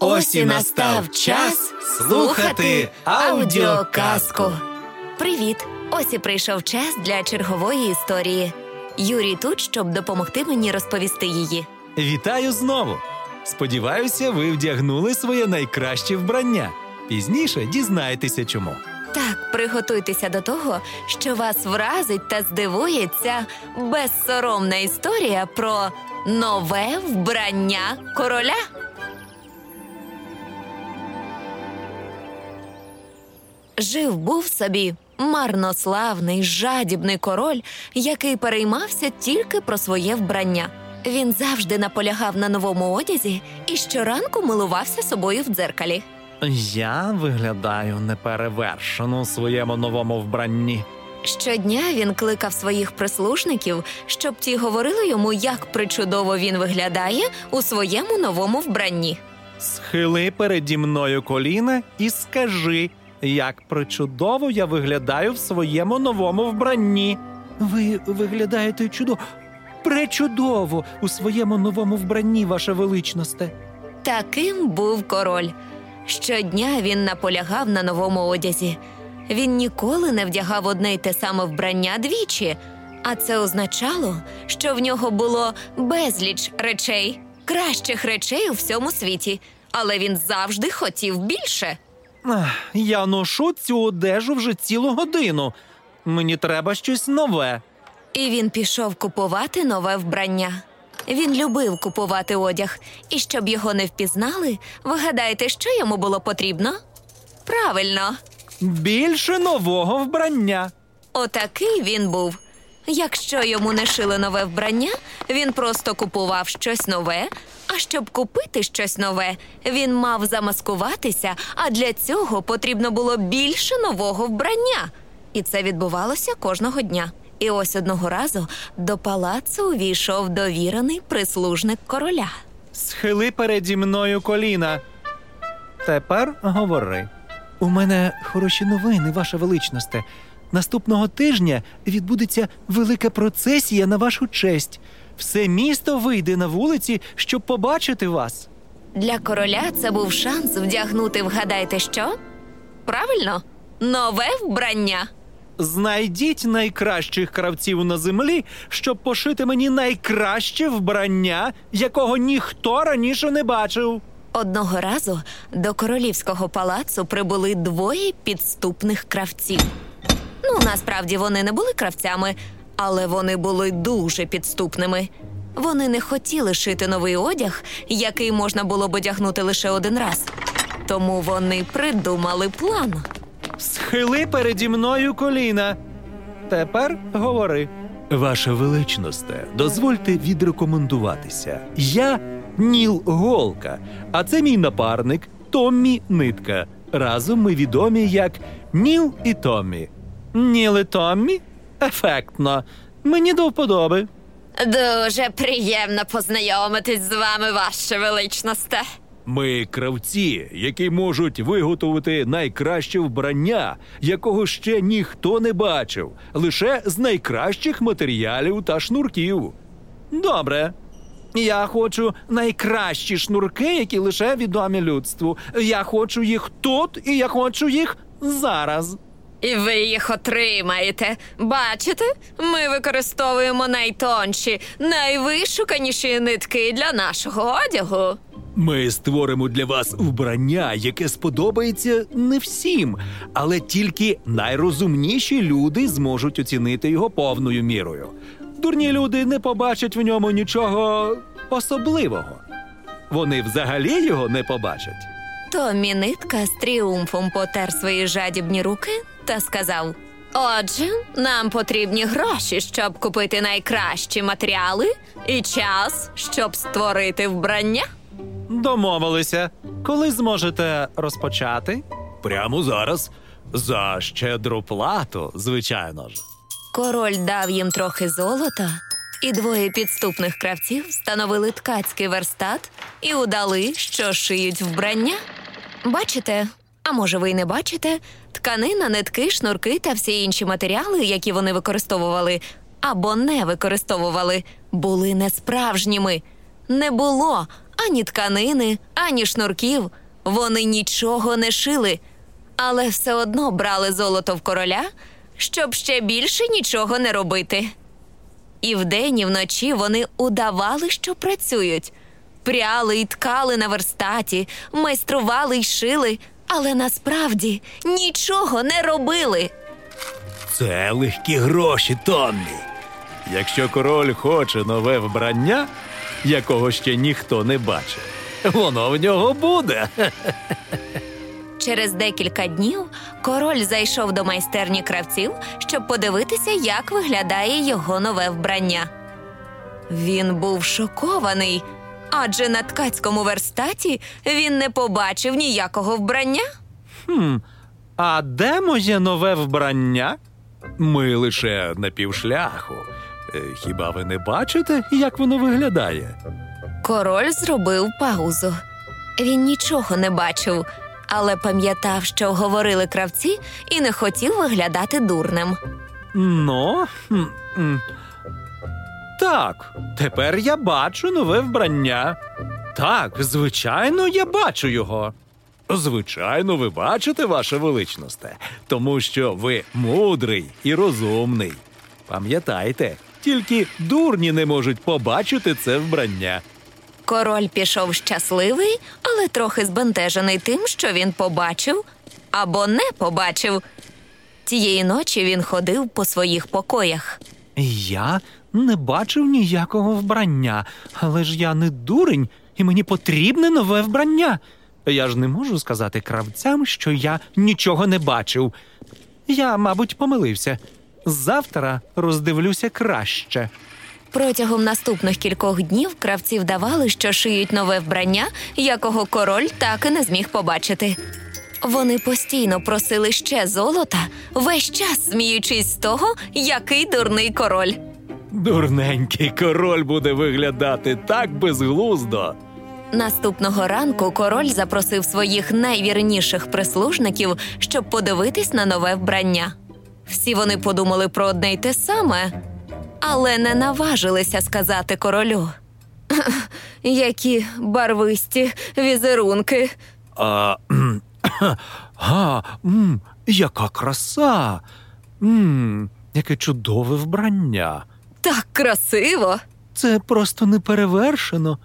Ось і настав час слухати аудіоказку. Привіт! Ось і прийшов час для чергової історії. Юрій тут, щоб допомогти мені розповісти її. Вітаю знову! Сподіваюся, ви вдягнули своє найкраще вбрання. Пізніше дізнаєтеся чому. Так, приготуйтеся до того, що вас вразить та здивує ця безсоромна історія про нове вбрання короля. Жив-був собі марнославний, жадібний король, який переймався тільки про своє вбрання. Він завжди наполягав на новому одязі і щоранку милувався собою в дзеркалі. «Я виглядаю неперевершено у своєму новому вбранні». Щодня він кликав своїх прислужників, щоб ті говорили йому, як причудово він виглядає у своєму новому вбранні. «Схили переді мною коліна і скажи, як причудово я виглядаю в своєму новому вбранні». «Ви виглядаєте чудово, пречудово у своєму новому вбранні, ваша величносте». Таким був король. Щодня він наполягав на новому одязі. Він ніколи не вдягав одне й те саме вбрання двічі, а це означало, що в нього було безліч речей, кращих речей у всьому світі, але він завжди хотів більше. «Я ношу цю одежу вже цілу годину. Мені треба щось нове». І він пішов купувати нове вбрання. Він любив купувати одяг, і щоб його не впізнали, вигадайте, що йому було потрібно? Правильно! Більше нового вбрання! Отакий він був. Якщо йому не шили нове вбрання, він просто купував щось нове, а щоб купити щось нове, він мав замаскуватися, а для цього потрібно було більше нового вбрання. І це відбувалося кожного дня. І ось одного разу до палацу увійшов довірений прислужник короля. «Схили переді мною коліна. Тепер говори». «У мене хороші новини, ваша величносте. Наступного тижня відбудеться велика процесія на вашу честь. Все місто вийде на вулиці, щоб побачити вас». Для короля це був шанс вдягнути, вгадайте що? Правильно, нове вбрання. «Знайдіть найкращих кравців на землі, щоб пошити мені найкраще вбрання, якого ніхто раніше не бачив». Одного разу до королівського палацу прибули двоє підступних кравців. Насправді вони не були кравцями, але вони були дуже підступними. Вони не хотіли шити новий одяг, який можна було б одягнути лише один раз. Тому вони придумали план. «Схили переді мною коліна. Тепер говори». «Ваша величносте, дозвольте відрекомендуватися. Я Ніл Голка, а це мій напарник Томмі Нитка. Разом ми відомі як Ніл і Томмі». «Ніл і Томмі? Ефектно. Мені до вподоби». «Дуже приємно познайомитись з вами, ваше величносте». «Ми кравці, які можуть виготовити найкраще вбрання, якого ще ніхто не бачив, лише з найкращих матеріалів та шнурків». «Добре. Я хочу найкращі шнурки, які лише відомі людству. Я хочу їх тут і я хочу їх зараз». «І ви їх отримаєте. Бачите, ми використовуємо найтонші, найвишуканіші нитки для нашого одягу». «Ми створимо для вас вбрання, яке сподобається не всім, але тільки найрозумніші люди зможуть оцінити його повною мірою. Дурні люди не побачать в ньому нічого особливого. Вони взагалі його не побачать». Томмі Нитка з тріумфом потер свої жадібні руки та сказав: «Отже, нам потрібні гроші, щоб купити найкращі матеріали і час, щоб створити вбрання». «Домовилися. Коли зможете розпочати?» «Прямо зараз. За щедру плату, звичайно ж». Король дав їм трохи золота, і двоє підступних кравців встановили ткацький верстат і удали, що шиють вбрання. Бачите, а може ви й не бачите, тканина, нитки, шнурки та всі інші матеріали, які вони використовували або не використовували, були несправжніми. Не було ані тканини, ані шнурків. Вони нічого не шили, але все одно брали золото в короля, щоб ще більше нічого не робити. І вдень, і вночі вони удавали, що працюють. Пряли і ткали на верстаті, майстрували і шили, але насправді нічого не робили. Це легкі гроші, Томмі. Якщо король хоче нове вбрання, якого ще ніхто не бачив, воно в нього буде. Через декілька днів король зайшов до майстерні кравців, щоб подивитися, як виглядає його нове вбрання. Він був шокований, адже на ткацькому верстаті він не побачив ніякого вбрання. А де моє нове вбрання? Ми лише на півшляху. Хіба ви не бачите, як воно виглядає? Король зробив паузу. Він нічого не бачив, але пам'ятав, що говорили кравці, і не хотів виглядати дурним. Так, тепер я бачу нове вбрання. Так, звичайно, я бачу його. Звичайно, ви бачите, ваша величносте, тому що ви мудрий і розумний. Пам'ятайте, тільки дурні не можуть побачити це вбрання. Король пішов щасливий, але трохи збентежений тим, що він побачив або не побачив. Тієї ночі він ходив по своїх покоях. Я не бачив ніякого вбрання, але ж я не дурень, і мені потрібне нове вбрання. Я ж не можу сказати кравцям, що я нічого не бачив. Я, мабуть, помилився. Завтра роздивлюся краще. Протягом наступних кількох днів кравці вдавали, що шиють нове вбрання, якого король так і не зміг побачити. Вони постійно просили ще золота, весь час сміючись з того, який дурний король. Дурненький король буде виглядати так безглуздо. Наступного ранку король запросив своїх найвірніших прислужників, щоб подивитись на нове вбрання. Всі вони подумали про одне й те саме, але не наважилися сказати королю. Які барвисті візерунки. Яка краса! Яке чудове вбрання! Так красиво! Це просто неперевершено!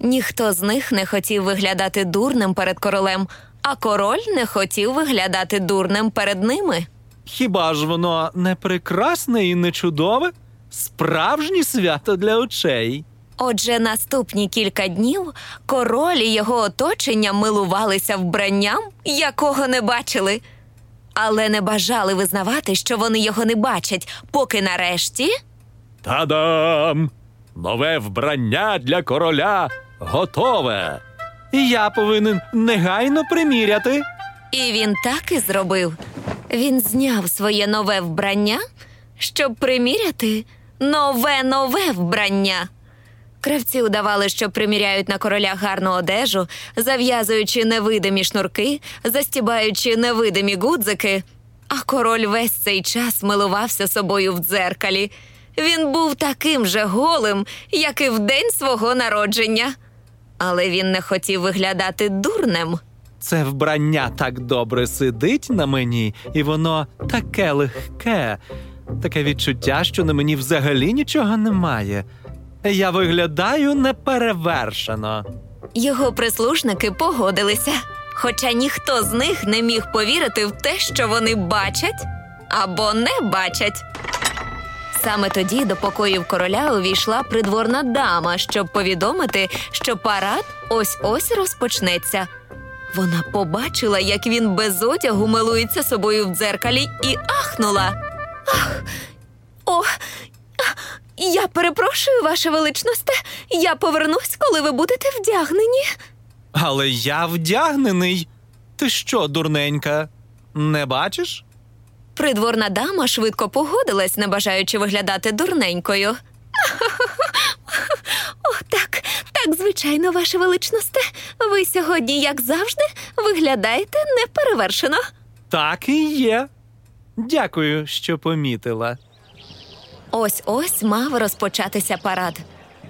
Ніхто з них не хотів виглядати дурним перед королем, а король не хотів виглядати дурним перед ними. Хіба ж воно не прекрасне і не чудове? Справжнє свято для очей. Отже, наступні кілька днів король і його оточення милувалися вбранням, якого не бачили. Але не бажали визнавати, що вони його не бачать, поки нарешті... Та-дам! Нове вбрання для короля готове! Я повинен негайно приміряти. І він так і зробив. Він зняв своє нове вбрання, щоб приміряти нове вбрання. Кравці удавали, що приміряють на короля гарну одежу, зав'язуючи невидимі шнурки, застібаючи невидимі гудзики. А король весь цей час милувався собою в дзеркалі. Він був таким же голим, як і в день свого народження. Але він не хотів виглядати дурним. Це вбрання так добре сидить на мені, і воно таке легке. Таке відчуття, що на мені взагалі нічого немає. Я виглядаю неперевершено. Його прислужники погодилися, хоча ніхто з них не міг повірити в те, що вони бачать або не бачать. Саме тоді до покоїв короля увійшла придворна дама, щоб повідомити, що парад ось-ось розпочнеться. Вона побачила, як він без одягу милується собою в дзеркалі, і ахнула. Я перепрошую, ваше величносте, я повернусь, коли ви будете вдягнені. Але я вдягнений. Ти що, дурненька, не бачиш? Придворна дама швидко погодилась, не бажаючи виглядати дурненькою. Так, звичайно, ваше величносте, ви сьогодні, як завжди, виглядаєте неперевершено. Так і є. Дякую, що помітила. Ось-ось мав розпочатися парад.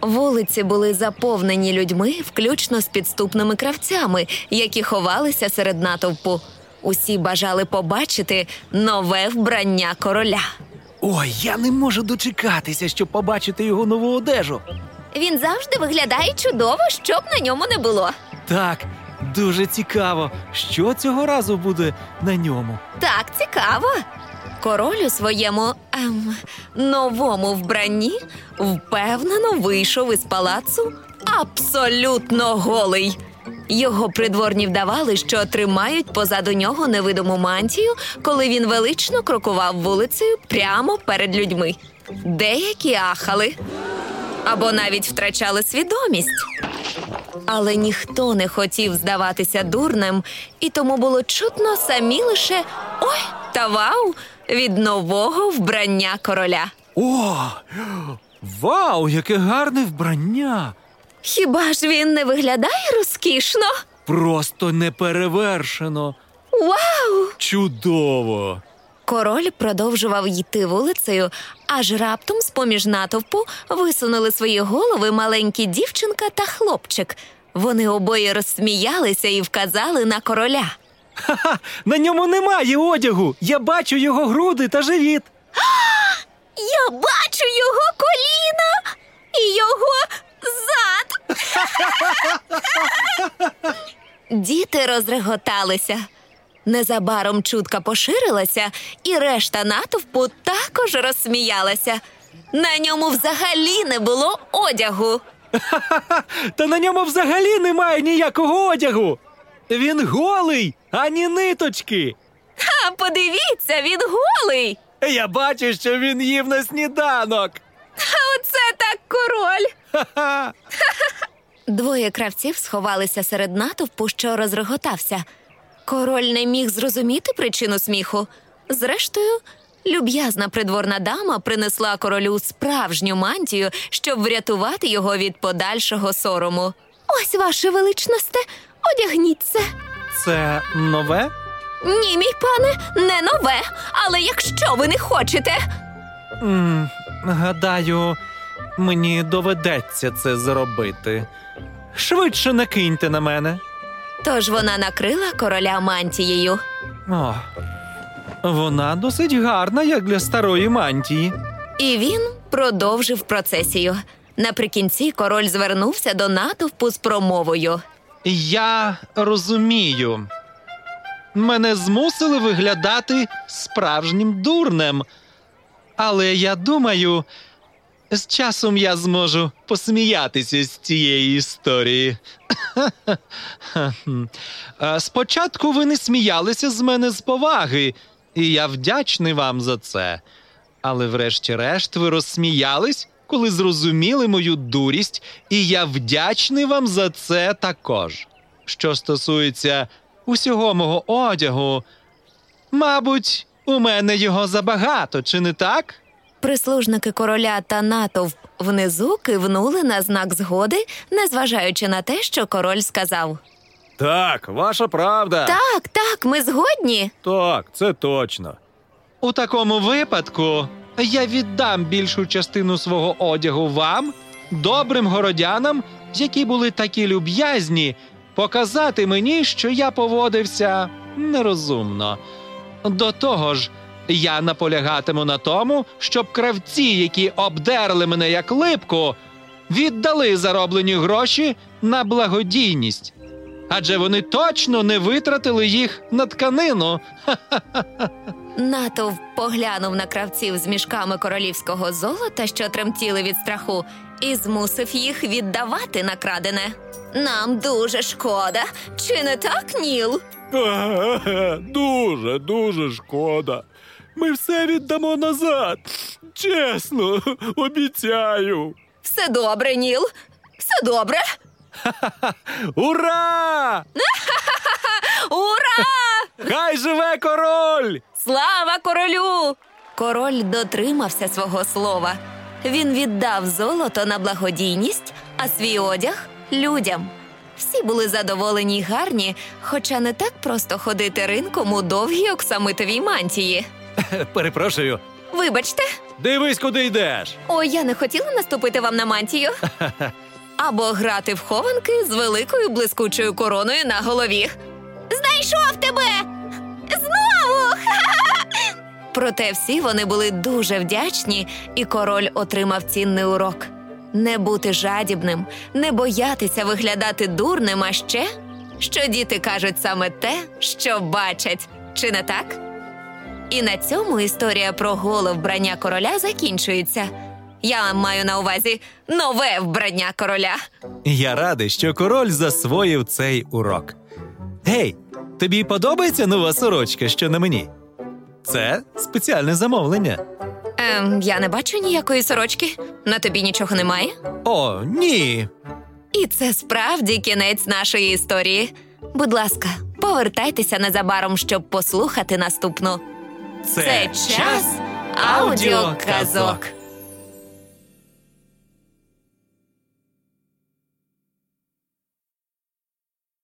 Вулиці були заповнені людьми, включно з підступними кравцями, які ховалися серед натовпу. Усі бажали побачити нове вбрання короля. Ой, я не можу дочекатися, щоб побачити його нову одежу. Він завжди виглядає чудово, щоб на ньому не було. Так, дуже цікаво, що цього разу буде на ньому. Так, цікаво. Король у своєму новому вбранні впевнено вийшов із палацу абсолютно голий. Його придворні вдавали, що тримають позаду нього невидиму мантію, коли він велично крокував вулицею прямо перед людьми. Деякі ахали або навіть втрачали свідомість. Але ніхто не хотів здаватися дурним, і тому було чутно самі лише «Ой!» та «Вау!» від нового вбрання короля. О, вау, яке гарне вбрання! Хіба ж він не виглядає розкішно? Просто неперевершено! Вау! Чудово! Король продовжував йти вулицею, аж раптом з-поміж натовпу висунули свої голови маленькі дівчинка та хлопчик. Вони обоє розсміялися і вказали на короля. Ха-ха! На ньому немає одягу! Я бачу його груди та живіт! Я бачу його коліна! І його... зад! Діти розреготалися. Незабаром чутка поширилася, і решта натовпу також розсміялася. На ньому взагалі не було одягу. Та на ньому взагалі немає ніякого одягу. Він голий, ані ниточки. А подивіться, він голий. Я бачу, що він їв на сніданок. А оце так король. Ха-ха! Двоє кравців сховалися серед натовпу, що розреготався. Король не міг зрозуміти причину сміху. Зрештою, люб'язна придворна дама принесла королю справжню мантію, щоб врятувати його від подальшого сорому. Ось, ваше величносте, одягніться. Це нове? Ні, мій пане, не нове, але якщо ви не хочете... гадаю... мені доведеться це зробити. Швидше накиньте на мене. Тож вона накрила короля мантією. О, вона досить гарна, як для старої мантії. І він продовжив процесію. Наприкінці король звернувся до натовпу з промовою. Я розумію. Мене змусили виглядати справжнім дурнем. Але я думаю... з часом я зможу посміятися з цієї історії. Спочатку ви не сміялися з мене з поваги, і я вдячний вам за це. Але врешті-решт ви розсміялись, коли зрозуміли мою дурість, і я вдячний вам за це також. Що стосується усього мого одягу, мабуть, у мене його забагато, чи не так? Прислужники короля та натовп внизу кивнули на знак згоди, незважаючи на те, що король сказав. Так, ваша правда. Так, ми згодні. Так, це точно. У такому випадку я віддам більшу частину свого одягу вам, добрим городянам, які були такі люб'язні, показати мені, що я поводився нерозумно. До того ж, я наполягатиму на тому, щоб кравці, які обдерли мене як липку, віддали зароблені гроші на благодійність. Адже вони точно не витратили їх на тканину. Натовп поглянув на кравців з мішками королівського золота, що тремтіли від страху, і змусив їх віддавати накрадене. Нам дуже шкода. Чи не так, Ніл? Дуже, дуже шкода. Ми все віддамо назад. Чесно, обіцяю. Все добре, Ніл. Все добре. Ура! Ура! Хай живе король! Слава королю! Король дотримався свого слова. Він віддав золото на благодійність, а свій одяг – людям. Всі були задоволені й гарні, хоча не так просто ходити ринком у довгій оксамитовій мантії. Перепрошую. Вибачте. Дивись, куди йдеш! Ой, я не хотіла наступити вам на мантію. Або грати в хованки з великою блискучою короною на голові. Знайшов тебе! Знову! Проте всі вони були дуже вдячні, і король отримав цінний урок. Не бути жадібним, не боятися виглядати дурним, а ще, що діти кажуть саме те, що бачать. Чи не так? І на цьому історія про голе вбрання короля закінчується. Я маю на увазі нове вбрання короля. Я радий, що король засвоїв цей урок. Гей, тобі подобається нова сорочка, що на мені? Це спеціальне замовлення. Я не бачу ніякої сорочки. На тобі нічого немає? О, ні. І це справді кінець нашої історії. Будь ласка, повертайтеся незабаром, щоб послухати наступну. Це час аудіоказок.